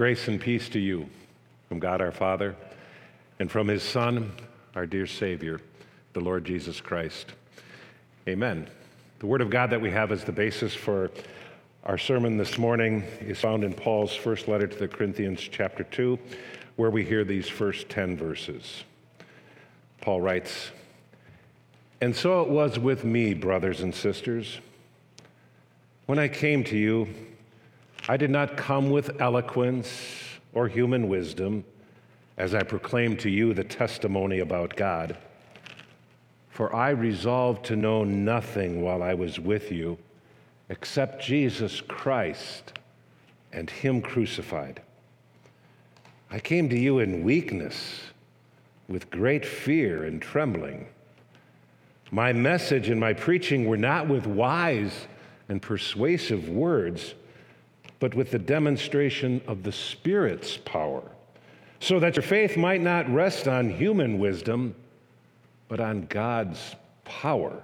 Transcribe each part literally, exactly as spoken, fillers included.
Grace and peace to you from God our Father and from His Son, our dear Savior, the Lord Jesus Christ. Amen. The Word of God that we have as the basis for our sermon this morning is found in Paul's first letter to the Corinthians, chapter two, where we hear these first ten verses. Paul writes, "And so it was with me, brothers and sisters. When I came to you, I did not come with eloquence or human wisdom, as I proclaimed to you the testimony about God. For I resolved to know nothing while I was with you, except Jesus Christ and Him crucified. I came to you in weakness, with great fear and trembling. My message and my preaching were not with wise and persuasive words, but with the demonstration of the Spirit's power, so that your faith might not rest on human wisdom, but on God's power.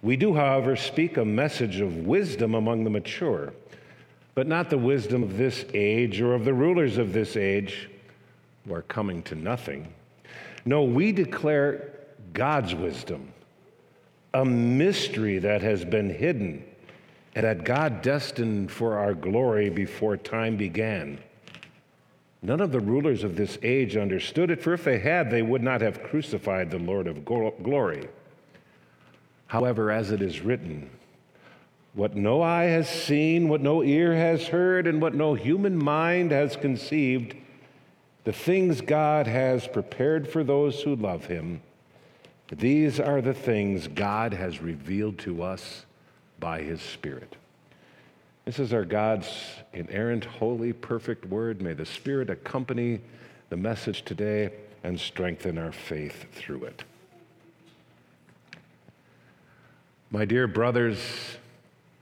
We do, however, speak a message of wisdom among the mature, but not the wisdom of this age or of the rulers of this age, who are coming to nothing. No, we declare God's wisdom, a mystery that has been hidden, and that God destined for our glory before time began. None of the rulers of this age understood it, for if they had, they would not have crucified the Lord of glory. However, as it is written, what no eye has seen, what no ear has heard, and what no human mind has conceived, the things God has prepared for those who love Him, these are the things God has revealed to us by His Spirit." This is our God's inerrant, holy, perfect word. May the Spirit accompany the message today and strengthen our faith through it. My dear brothers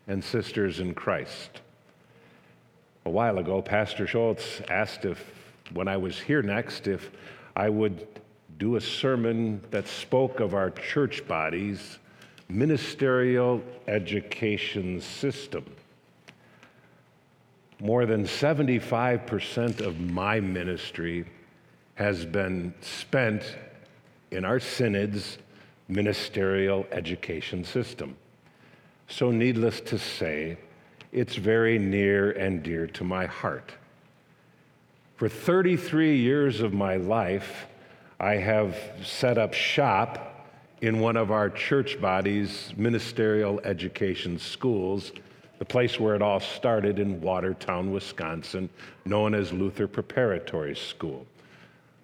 and sisters in Christ, a while ago, Pastor Schultz asked if, when I was here next, if I would do a sermon that spoke of our church body's ministerial education system. More than seventy-five percent of my ministry has been spent in our synod's ministerial education system. So needless to say, it's very near and dear to my heart. For thirty-three years of my life, I have set up shop in one of our church body's ministerial education schools, the place where it all started in Watertown, Wisconsin, known as Luther Preparatory School.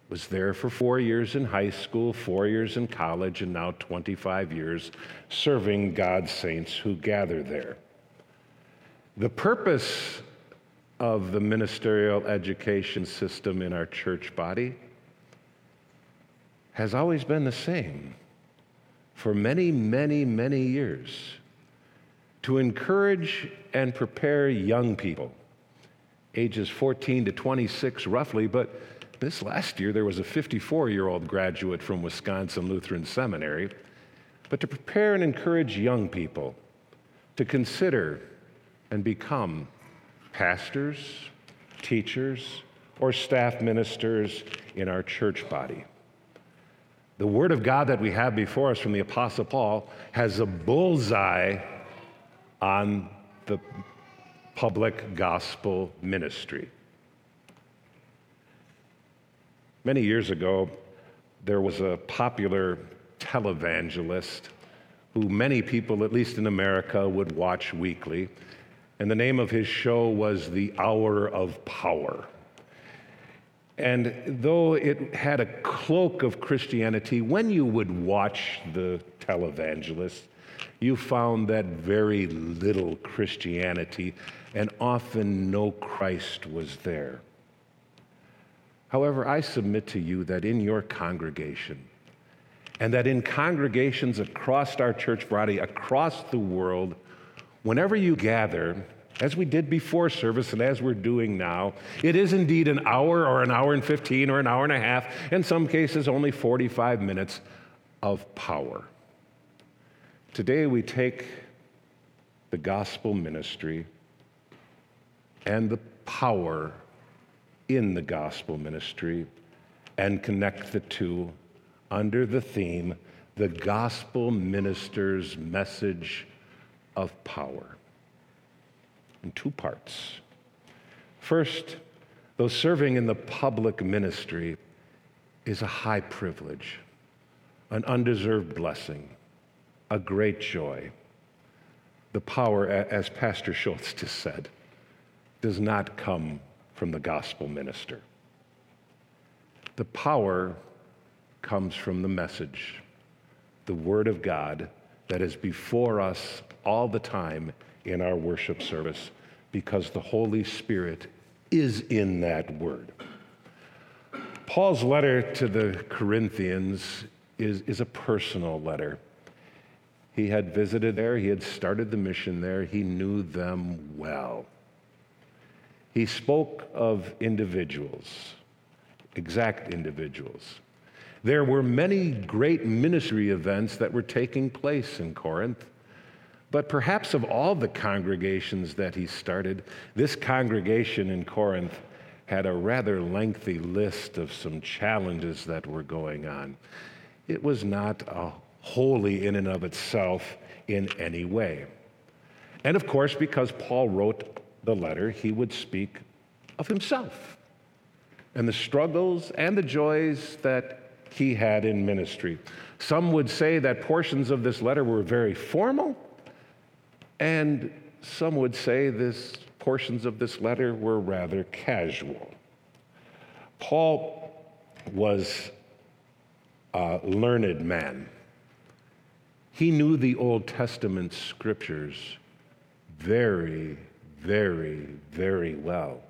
Was there for four years in high school, four years in college, and now twenty-five years serving God's saints who gather there. The purpose of the ministerial education system in our church body has always been the same. For many, many, many years, to encourage and prepare young people, ages fourteen to twenty-six roughly, but this last year there was a fifty-four-year-old graduate from Wisconsin Lutheran Seminary, but to prepare and encourage young people to consider and become pastors, teachers, or staff ministers in our church body. The Word of God that we have before us from the Apostle Paul has a bullseye on the public gospel ministry. Many years ago, there was a popular televangelist who many people, at least in America, would watch weekly, and the name of his show was The Hour of Power. And though it had a cloak of Christianity, when you would watch the televangelist, you found that very little Christianity, and often no Christ was there. However, I submit to you that in your congregation, and that in congregations across our church body, across the world, whenever you gather, as we did before service and as we're doing now, it is indeed an hour or an hour and fifteen or an hour and a half, in some cases only forty-five minutes of power. Today we take the gospel ministry and the power in the gospel ministry and connect the two under the theme, the gospel minister's message of power, in two parts. First, though serving in the public ministry is a high privilege, an undeserved blessing, a great joy, the power, as Pastor Schultz just said, does not come from the gospel minister. The power comes from the message, the Word of God that is before us all the time in our worship service, because the Holy Spirit is in that Word. Paul's letter to the Corinthians is, is a personal letter. He had visited there, he had started the mission there, he knew them well. He spoke of individuals, exact individuals. There were many great ministry events that were taking place in Corinth, but perhaps of all the congregations that he started, this congregation in Corinth had a rather lengthy list of some challenges that were going on. It was not holy in and of itself in any way. And of course, because Paul wrote the letter, he would speak of himself and the struggles and the joys that he had in ministry. Some would say that portions of this letter were very formal, and some would say this portions of this letter were rather casual. Paul was a learned man. He knew the Old Testament scriptures very very, very well.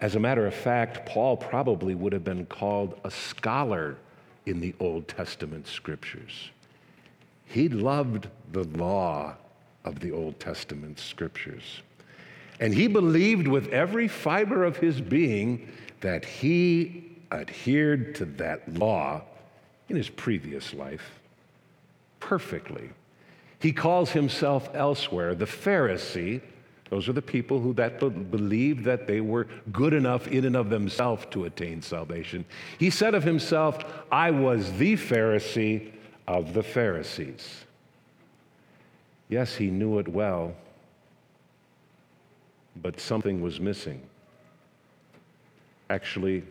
As a matter of fact, Paul probably would have been called a scholar in the Old Testament scriptures. He loved the law of the Old Testament scriptures. And he believed with every fiber of his being that he adhered to that law in his previous life perfectly. He calls himself elsewhere the Pharisee. Those are the people who that be- believed that they were good enough in and of themselves to attain salvation. He said of himself, I was the Pharisee of the Pharisees. Yes, he knew it well, but something was missing. Actually,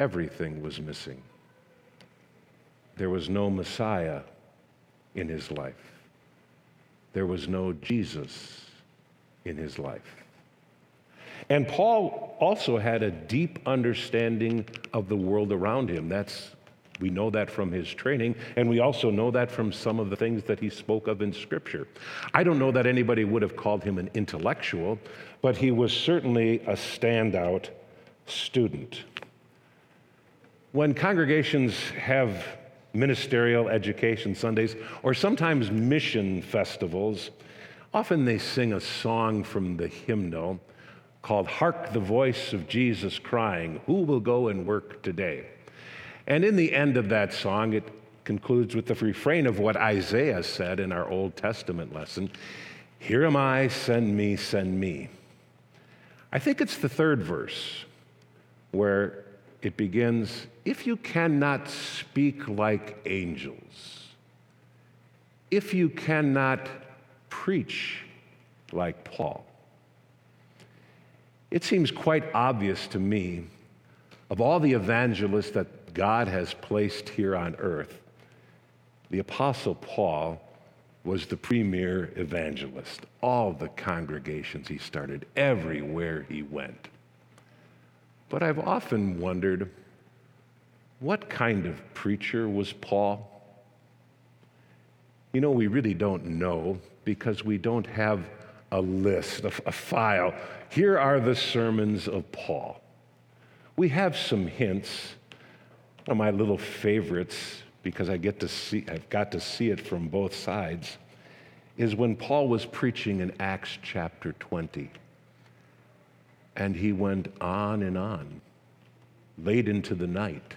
everything was missing. There was no Messiah in his life. There was no Jesus in his life. And Paul also had a deep understanding of the world around him. That's, we know that from his training, and we also know that from some of the things that he spoke of in Scripture. I don't know that anybody would have called him an intellectual, but he was certainly a standout student. When congregations have ministerial education Sundays, or sometimes mission festivals, often they sing a song from the hymnal called, Hark the Voice of Jesus Crying, Who Will Go and Work Today? And in the end of that song, it concludes with the refrain of what Isaiah said in our Old Testament lesson, Here am I, send me, send me. I think it's the third verse where it begins, If you cannot speak like angels, if you cannot preach like Paul. It seems quite obvious to me, of all the evangelists that God has placed here on earth, the Apostle Paul was the premier evangelist. All the congregations he started, everywhere he went. But I've often wondered, what kind of preacher was Paul? You know, we really don't know, because we don't have a list, a file. Here are the sermons of Paul. We have some hints. One of my little favorites, because I get to see, I've got to see it from both sides, is when Paul was preaching in Acts chapter twenty. And he went on and on, late into the night.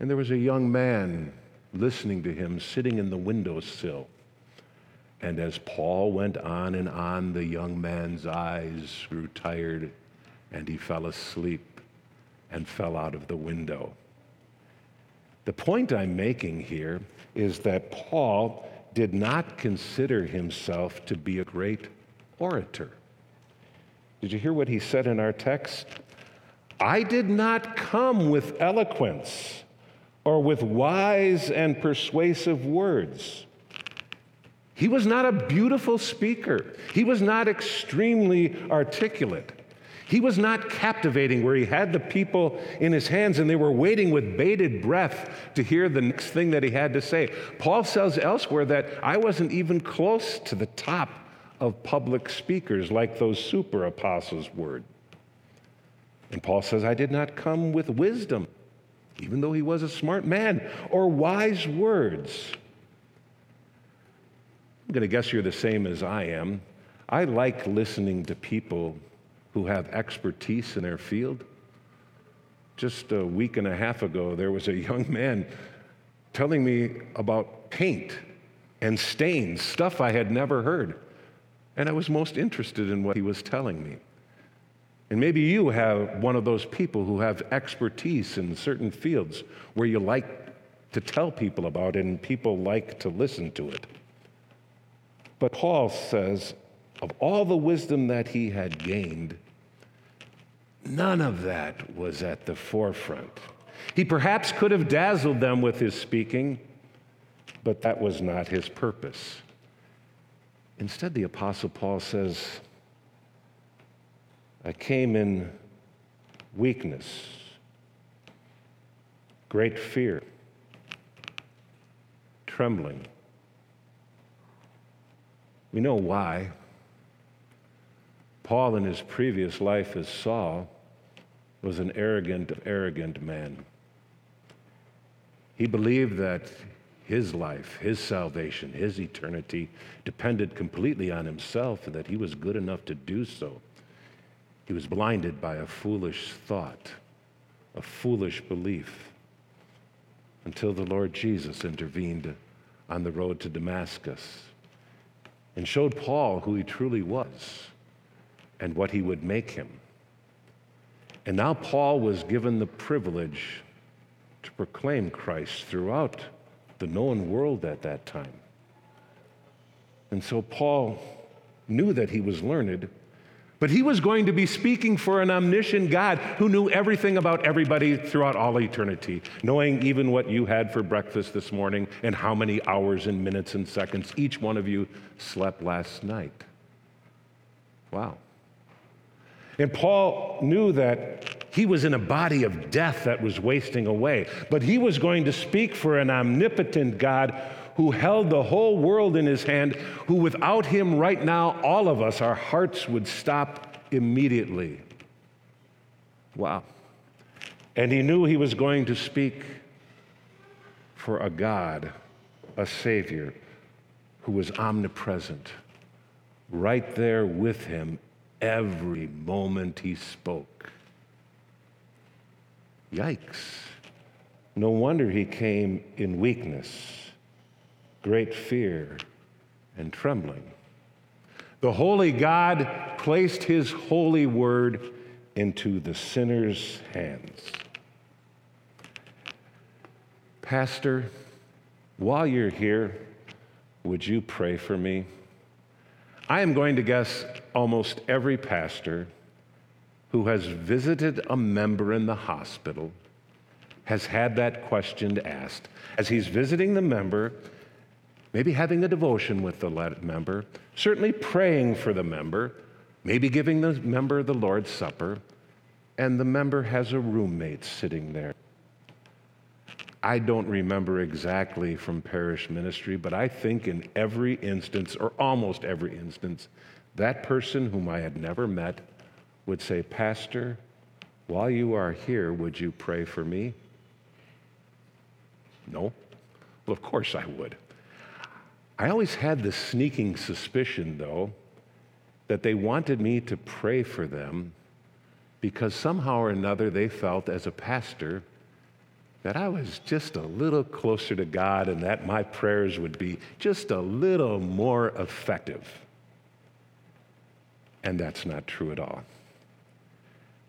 And there was a young man listening to him, sitting in the windowsill. And as Paul went on and on, the young man's eyes grew tired, and he fell asleep and fell out of the window. The point I'm making here is that Paul did not consider himself to be a great orator. Did you hear what he said in our text? I did not come with eloquence or with wise and persuasive words. He was not a beautiful speaker. He was not extremely articulate. He was not captivating, where he had the people in his hands and they were waiting with bated breath to hear the next thing that he had to say. Paul says elsewhere that I wasn't even close to the top of public speakers like those super apostles were. And Paul says, I did not come with wisdom, even though he was a smart man, or wise words. I'm going to guess you're the same as I am. I like listening to people who have expertise in their field. Just a week and a half ago, there was a young man telling me about paint and stains, stuff I had never heard. And I was most interested in what he was telling me. And maybe you have one of those people who have expertise in certain fields where you like to tell people about it and people like to listen to it. But Paul says, of all the wisdom that he had gained, none of that was at the forefront. He perhaps could have dazzled them with his speaking, but that was not his purpose. Instead, the Apostle Paul says, I came in weakness, great fear, trembling. We know why. Paul, in his previous life as Saul, was an arrogant, arrogant man. He believed that his life, his salvation, his eternity depended completely on himself and that he was good enough to do so. He was blinded by a foolish thought, a foolish belief, until the Lord Jesus intervened on the road to Damascus and showed Paul who he truly was and what he would make him. And now Paul was given the privilege to proclaim Christ throughout the known world at that time. And so Paul knew that he was learned, but he was going to be speaking for an omniscient God who knew everything about everybody throughout all eternity, knowing even what you had for breakfast this morning and how many hours and minutes and seconds each one of you slept last night. Wow. And Paul knew that he was in a body of death that was wasting away, but he was going to speak for an omnipotent God who held the whole world in his hand, who without him right now, all of us, our hearts would stop immediately. Wow. And he knew he was going to speak for a God, a Savior, who was omnipresent, right there with him every moment he spoke. Yikes. No wonder he came in weakness, great fear, and trembling. The holy God placed his holy word into the sinner's hands. Pastor, while you're here, would you pray for me? I am going to guess almost every pastor who has visited a member in the hospital has had that question asked. As he's visiting the member, maybe having a devotion with the member, certainly praying for the member, maybe giving the member the Lord's Supper, and the member has a roommate sitting there. I don't remember exactly from parish ministry, but I think in every instance, or almost every instance, that person whom I had never met would say, Pastor, while you are here, would you pray for me? No? Well, of course I would. I always had this sneaking suspicion, though, that they wanted me to pray for them because somehow or another they felt, as a pastor, that I was just a little closer to God and that my prayers would be just a little more effective. And that's not true at all.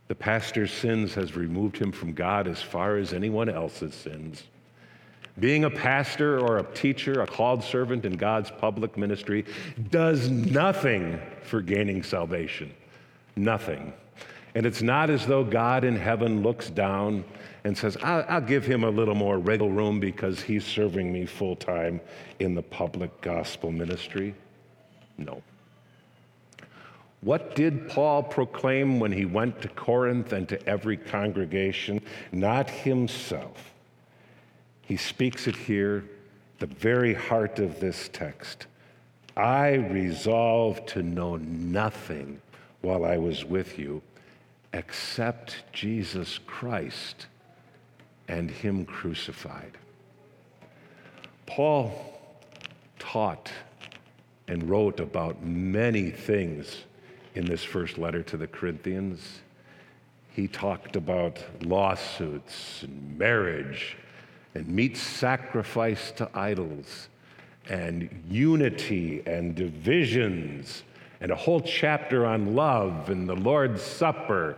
The pastor's sins has removed him from God as far as anyone else's sins. Being a pastor or a teacher, a called servant in God's public ministry, does nothing for gaining salvation. Nothing. And it's not as though God in heaven looks down and says, I'll, I'll give him a little more wiggle room because he's serving me full time in the public gospel ministry. No. What did Paul proclaim when he went to Corinth and to every congregation? Not himself. He speaks it here, the very heart of this text. I resolved to know nothing while I was with you except Jesus Christ and him crucified. Paul taught and wrote about many things in this first letter to the Corinthians. He talked about lawsuits and marriage and meat sacrifice to idols and unity and divisions and a whole chapter on love and the Lord's Supper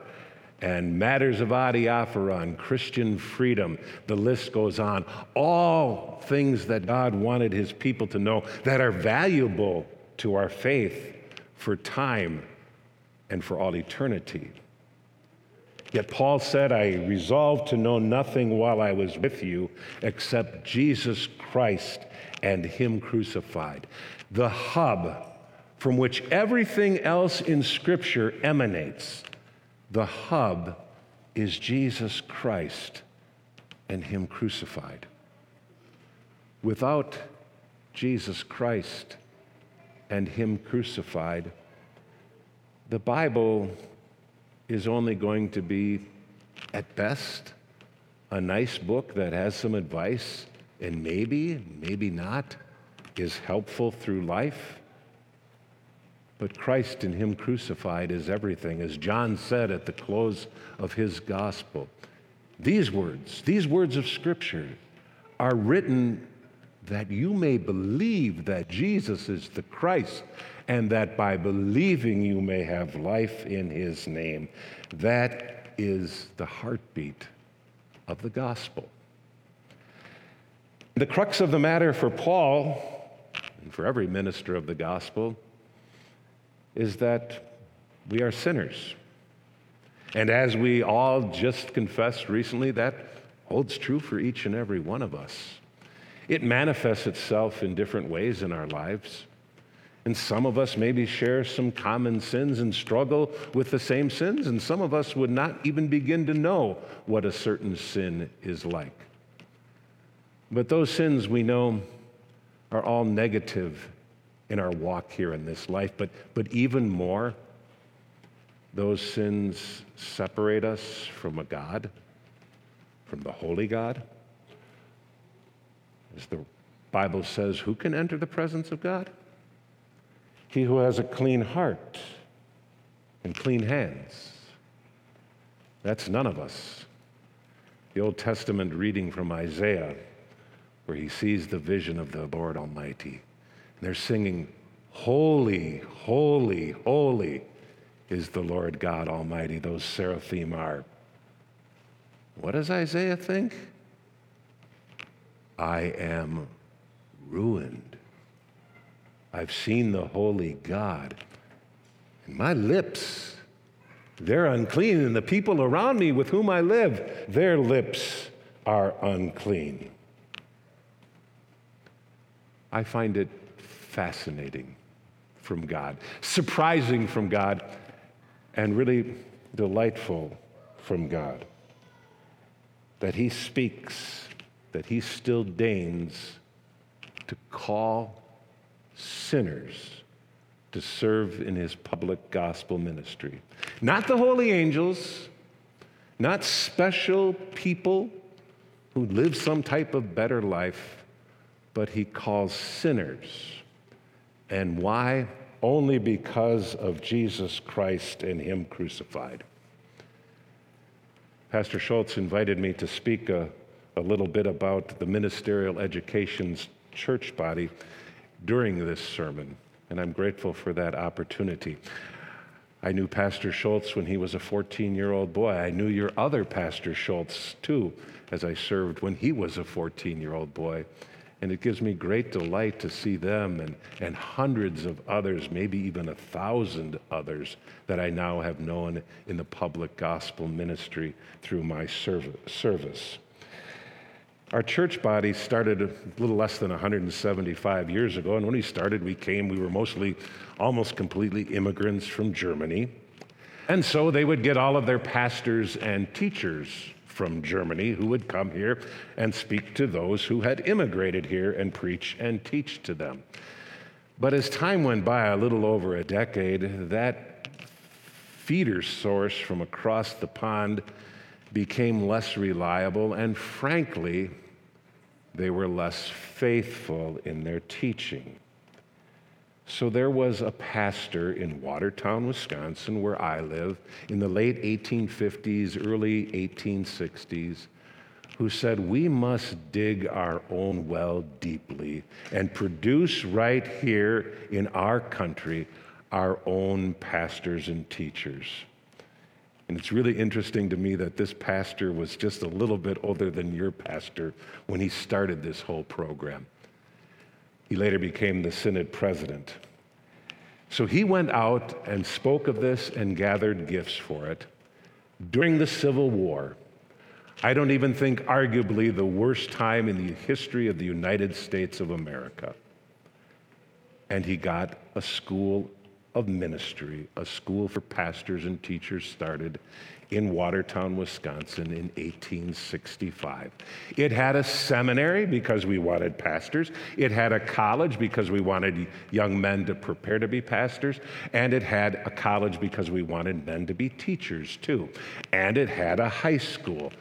and matters of adiaphora and Christian freedom. The list goes on. All things that God wanted his people to know that are valuable to our faith for time and for all eternity. Yet Paul said, I resolved to know nothing while I was with you except Jesus Christ and him crucified. The hub from which everything else in Scripture emanates, the hub is Jesus Christ and him crucified. Without Jesus Christ and him crucified, the Bible is only going to be, at best, a nice book that has some advice and maybe, maybe not, is helpful through life. But Christ and him crucified is everything. As John said at the close of his gospel, these words, these words of Scripture are written that you may believe that Jesus is the Christ and that by believing you may have life in his name. That is the heartbeat of the gospel. The crux of the matter for Paul and for every minister of the gospel is that we are sinners. And as we all just confessed recently, that holds true for each and every one of us. It manifests itself in different ways in our lives. And some of us maybe share some common sins and struggle with the same sins, and some of us would not even begin to know what a certain sin is like. But those sins we know are all negative in our walk here in this life, but, but even more, those sins separate us from a God, from the holy God. As the Bible says, who can enter the presence of God? He who has a clean heart and clean hands. That's none of us. The Old Testament reading from Isaiah, where he sees the vision of the Lord Almighty. And they're singing, holy, holy, holy is the Lord God Almighty. Those seraphim are. What does Isaiah think? I am ruined. I've seen the holy God. And my lips, they're unclean. And the people around me with whom I live, their lips are unclean. I find it fascinating from God, surprising from God, and really delightful from God that he speaks, that he still deigns to call sinners to serve in his public gospel ministry. Not the holy angels, not special people who live some type of better life, but he calls sinners. And why? Only because of Jesus Christ and him crucified. Pastor Schultz invited me to speak a a little bit about the Ministerial Education's church body during this sermon, and I'm grateful for that opportunity. I knew Pastor Schultz when he was a fourteen-year-old boy. I knew your other Pastor Schultz, too, as I served when he was a fourteen-year-old boy. And it gives me great delight to see them and, and hundreds of others, maybe even a thousand others, that I now have known in the public gospel ministry through my service. Our church body started a little less than one hundred seventy-five years ago, and when we started, we came, we were mostly almost completely immigrants from Germany. And so they would get all of their pastors and teachers from Germany who would come here and speak to those who had immigrated here and preach and teach to them. But as time went by, a little over a decade, that feeder source from across the pond became less reliable, and frankly, they were less faithful in their teaching. So there was a pastor in Watertown, Wisconsin, where I live, in the late eighteen fifties, early eighteen sixties, who said, we must dig our own well deeply and produce right here in our country our own pastors and teachers. And it's really interesting to me that this pastor was just a little bit older than your pastor when he started this whole program. He later became the synod president. So he went out and spoke of this and gathered gifts for it. During the Civil War, I don't even think arguably the worst time in the history of the United States of America. And he got a school of ministry, a school for pastors and teachers started in Watertown, Wisconsin in eighteen sixty-five. It had a seminary because we wanted pastors. It had a college because we wanted young men to prepare to be pastors. And it had a college because we wanted men to be teachers too. And it had a high school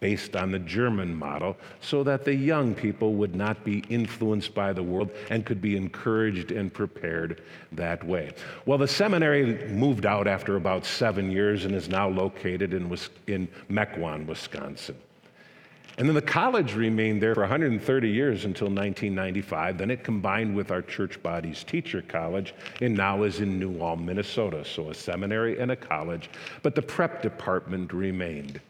based on the German model so that the young people would not be influenced by the world and could be encouraged and prepared that way. Well, the seminary moved out after about seven years and is now located in, in Mequon, Wisconsin. And then the college remained there for one hundred thirty years until nineteen ninety-five. Then it combined with our church body's teacher college and now is in New Ulm, Minnesota, so a seminary and a college, but the prep department remained.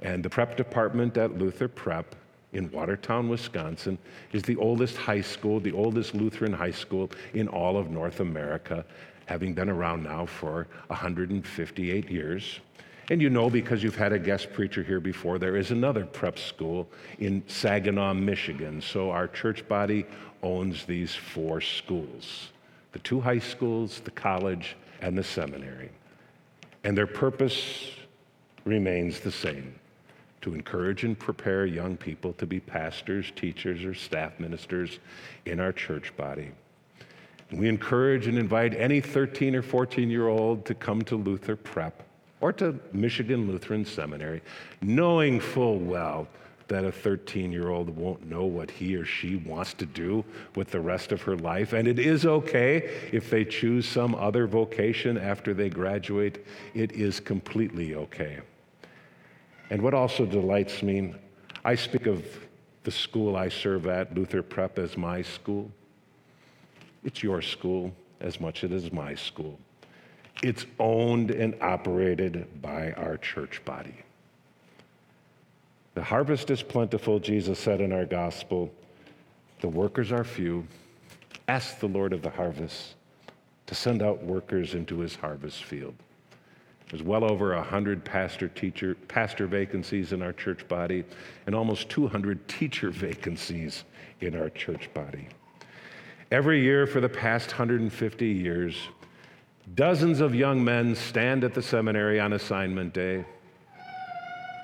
And the prep department at Luther Prep in Watertown, Wisconsin, is the oldest high school, the oldest Lutheran high school in all of North America, having been around now for one hundred fifty-eight years. And you know, because you've had a guest preacher here before, there is another prep school in Saginaw, Michigan. So our church body owns these four schools, the two high schools, the college, and the seminary. And their purpose remains the same, to encourage and prepare young people to be pastors, teachers, or staff ministers in our church body. And we encourage and invite any thirteen or fourteen-year-old to come to Luther Prep or to Michigan Lutheran Seminary, knowing full well that a thirteen-year-old won't know what he or she wants to do with the rest of her life. And it is okay if they choose some other vocation after they graduate. It is completely okay. And what also delights me, I speak of the school I serve at, Luther Prep, as my school. It's your school as much as it is my school. It's owned and operated by our church body. The harvest is plentiful, Jesus said in our gospel. The workers are few. Ask the Lord of the harvest to send out workers into his harvest field. There's well over one hundred pastor teacher pastor vacancies in our church body and almost two hundred teacher vacancies in our church body. Every year for the past one hundred fifty years, dozens of young men stand at the seminary on assignment day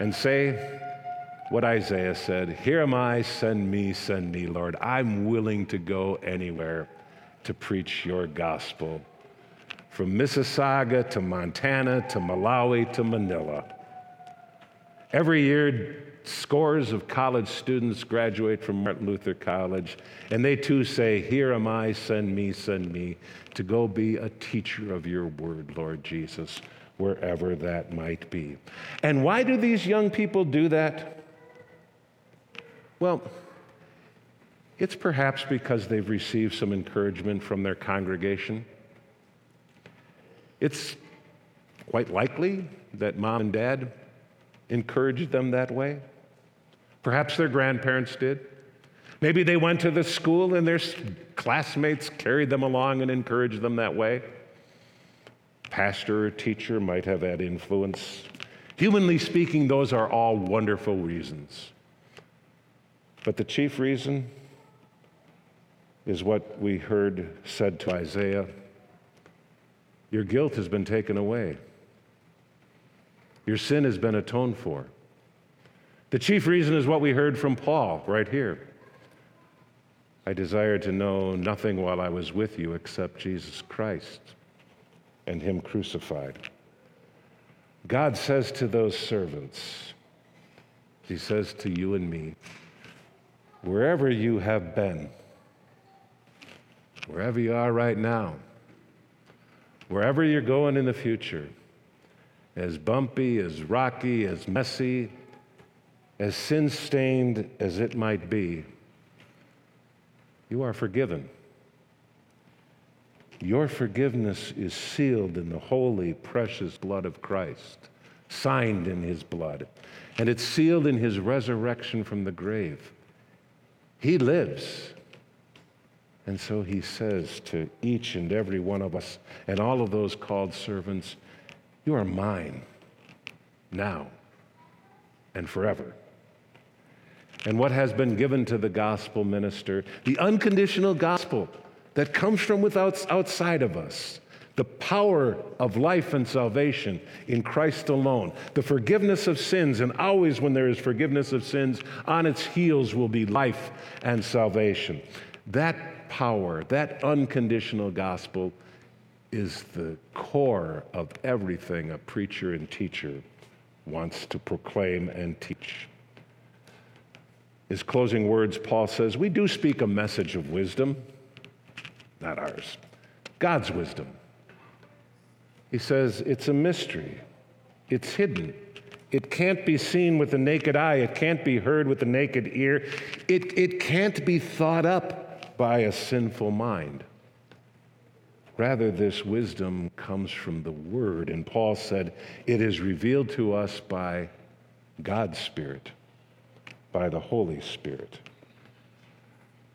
and say, what Isaiah said, here am I, send me, send me, Lord. I'm willing to go anywhere to preach your gospel. From Mississauga to Montana to Malawi to Manila. Every year, scores of college students graduate from Martin Luther College, and they too say, here am I, send me, send me, to go be a teacher of your word, Lord Jesus, wherever that might be. And why do these young people do that? Well, it's perhaps because they've received some encouragement from their congregation. It's quite likely that mom and dad encouraged them that way. Perhaps their grandparents did. Maybe they went to the school and their classmates carried them along and encouraged them that way. Pastor or teacher might have had influence. Humanly speaking, those are all wonderful reasons. But the chief reason is what we heard said to Isaiah. Your guilt has been taken away. Your sin has been atoned for. The chief reason is what we heard from Paul right here. I desired to know nothing while I was with you except Jesus Christ and him crucified. God says to those servants, he says to you and me, wherever you have been, wherever you are right now, wherever you're going in the future, as bumpy, as rocky, as messy, as sin-stained as it might be, you are forgiven. Your forgiveness is sealed in the holy, precious blood of Christ, signed in his blood, and it's sealed in his resurrection from the grave. He lives. And so he says to each and every one of us and all of those called servants, you are mine now and forever. And what has been given to the gospel minister, the unconditional gospel that comes from without, outside of us, the power of life and salvation in Christ alone, the forgiveness of sins, and always when there is forgiveness of sins, on its heels will be life and salvation. That power, that unconditional gospel is the core of everything a preacher and teacher wants to proclaim and teach. His closing words, Paul says, we do speak a message of wisdom, not ours, God's wisdom. He says, it's a mystery. It's hidden. It can't be seen with the naked eye. It can't be heard with the naked ear. It, it can't be thought up by a sinful mind. Rather, this wisdom comes from the Word. And Paul said, it is revealed to us by God's Spirit, by the Holy Spirit.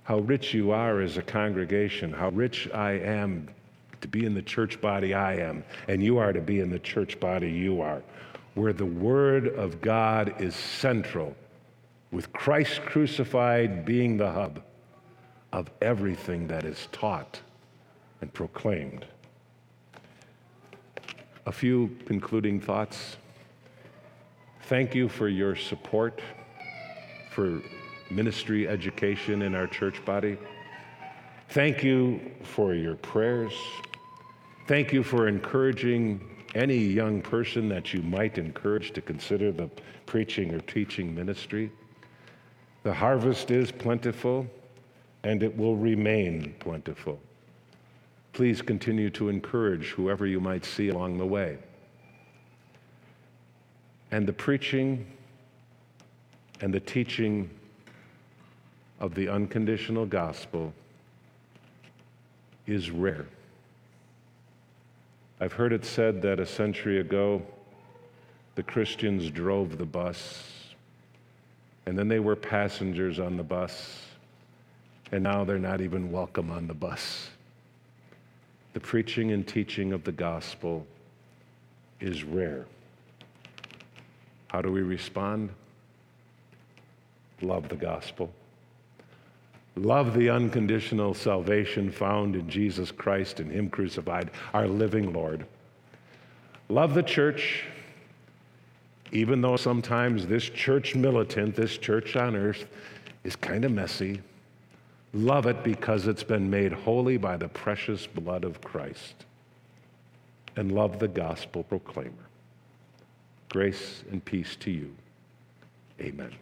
How rich you are as a congregation, how rich I am to be in the church body I am, and you are to be in the church body you are, where the Word of God is central, with Christ crucified being the hub of everything that is taught and proclaimed. A few concluding thoughts. Thank you for your support for ministry education in our church body. Thank you for your prayers. Thank you for encouraging any young person that you might encourage to consider the preaching or teaching ministry. The harvest is plentiful, and it will remain plentiful. Please continue to encourage whoever you might see along the way. And the preaching and the teaching of the unconditional gospel is rare. I've heard it said that a century ago, the Christians drove the bus, and then they were passengers on the bus, and now they're not even welcome on the bus. The preaching and teaching of the gospel is rare. How do we respond? Love the gospel. Love the unconditional salvation found in Jesus Christ and him crucified, our living Lord. Love the church, even though sometimes this church militant, this church on earth, is kind of messy. Love it because it's been made holy by the precious blood of Christ. And love the gospel proclaimer. Grace and peace to you. Amen.